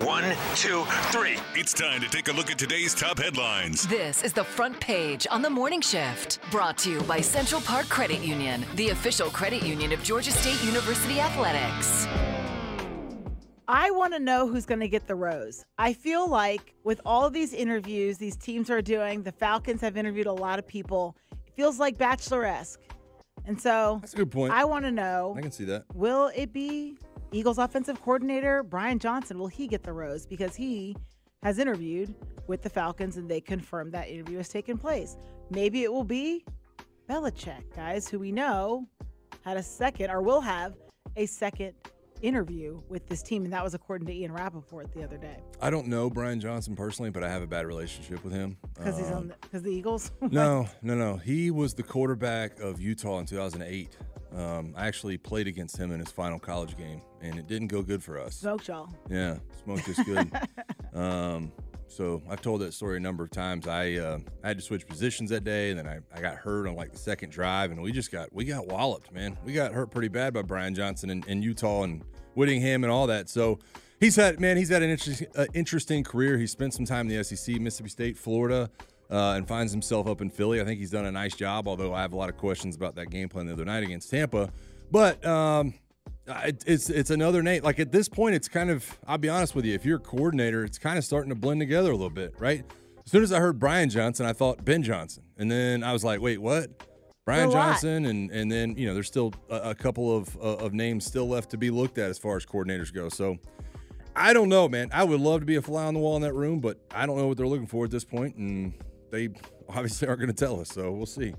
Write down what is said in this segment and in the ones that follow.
1, 2, 3. It's time to take a look at today's top headlines. This is the front page on The Morning Shift. Brought to you by Central Park Credit Union, the official credit union of Georgia State University Athletics. I want to know who's going to get the rose. I feel like with all of these interviews these teams are doing, the Falcons have interviewed a lot of people. It feels like Bachelor-esque. And so that's a good point. I want to know. I can see that. Will it be Eagles offensive coordinator Brian Johnson, will he get the rose? Because he has interviewed with the Falcons and they confirmed that interview has taken place. Maybe it will be Belichick, guys, who we know had a second or will have a second interview with this team. And that was according to Ian Rappaport the other day. I don't know Brian Johnson personally, but I have a bad relationship with him. Because he's on the Eagles? No. He was the quarterback of Utah in 2008. I actually played against him in his final college game, and it didn't go good for us. Smoked y'all. Yeah, smoked us good. So I've told that story a number of times. I had to switch positions that day, and then I got hurt on the second drive, and we got walloped, man. We got hurt pretty bad by Brian Johnson in Utah and Whittingham and all that. So he's had an interesting career. He spent some time in the SEC, Mississippi State, Florida. And finds himself up in Philly. I think he's done a nice job, although I have a lot of questions about that game plan the other night against Tampa. But it's another name. At this point, it's kind of, I'll be honest with you, if you're a coordinator, it's kind of starting to blend together a little bit, right? As soon as I heard Brian Johnson, I thought Ben Johnson. And then I was like, wait, what? Brian Johnson. And then, there's still a couple of names still left to be looked at as far as coordinators go. So I don't know, man. I would love to be a fly on the wall in that room, but I don't know what they're looking for at this point. And they obviously aren't going to tell us, so we'll see.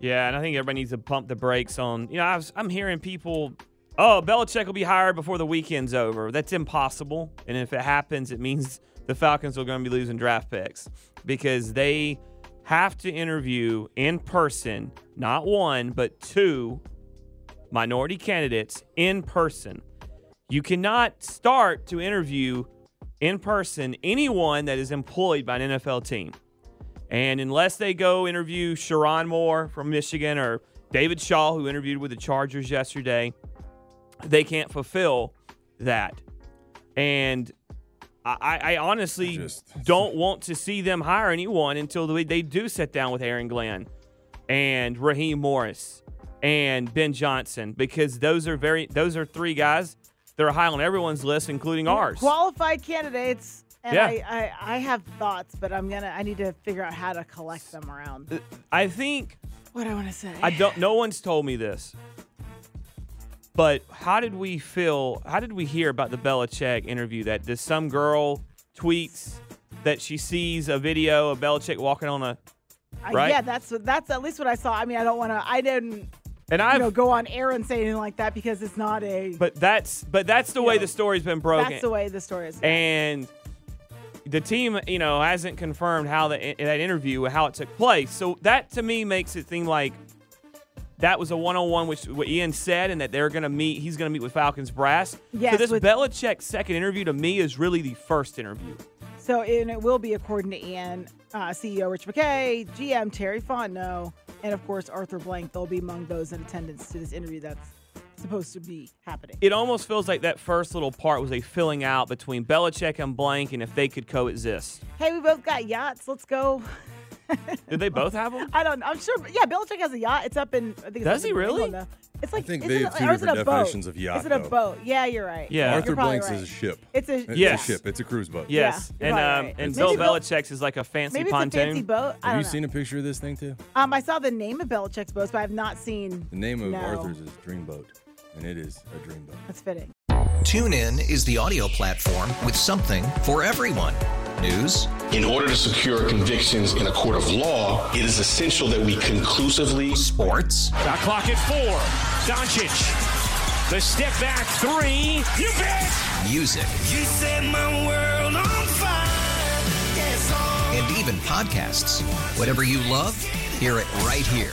Yeah, and I think everybody needs to pump the brakes on. I'm hearing people, Belichick will be hired before the weekend's over. That's impossible. And if it happens, it means the Falcons are going to be losing draft picks because they have to interview in person, not one, but 2 minority candidates in person. You cannot start to interview in person anyone that is employed by an NFL team. And unless they go interview Sherrone Moore from Michigan or David Shaw, who interviewed with the Chargers yesterday, they can't fulfill that. And I honestly don't want to see them hire anyone until they do sit down with Aaron Glenn and Raheem Morris and Ben Johnson, because those are 3 guys that are high on everyone's list, including ours. Qualified candidates. And yeah. I have thoughts, but I need to figure out how to collect them around. I think what I want to say. No one's told me this. But how did we hear about the Belichick interview? That does some girl tweets that she sees a video of Belichick walking on a right? Yeah, that's at least what I saw. I mean, I didn't go on air and say anything like that because it's not a But that's the way the story's been broken. That's the way the story is. And the team, hasn't confirmed how that interview, how it took place. So that, to me, makes it seem like that was a one-on-one, which what Ian said, and that they're going to meet. He's going to meet with Falcons brass. Yes, so this Belichick second interview, to me, is really the first interview. So it will be, according to Ian, CEO Rich McKay, GM Terry Fontenot, and, of course, Arthur Blank. They'll be among those in attendance to this interview that's supposed to be happening. It almost feels like that first little part was a filling out between Belichick and Blank and if they could coexist. Hey, we both got yachts. Let's go Did they both have them? I don't know. I'm sure. Yeah, Belichick has a yacht. It's up in. I think it's does he really? England, it's like I think they have two different definitions of yacht. Is it a boat? Yeah, you're right. Yeah, Arthur Blank's is a ship. It's a ship. It's a cruise boat. Yes, yeah, and Bill Belichick's is like a fancy maybe pontoon. Maybe it's a fancy boat. Have you seen a picture of this thing too? I saw the name of Belichick's boat, but I've not seen. The name of Arthur's is Dreamboat, and it is a dreamboat. That's fitting. TuneIn is the audio platform with something for everyone. News. In order to secure convictions in a court of law, it is essential that we conclusively. Sports. The clock at 4. Doncic. The step back 3. You bet. Music. You set my world on fire. Yes, oh. And even podcasts. Whatever you love, hear it right here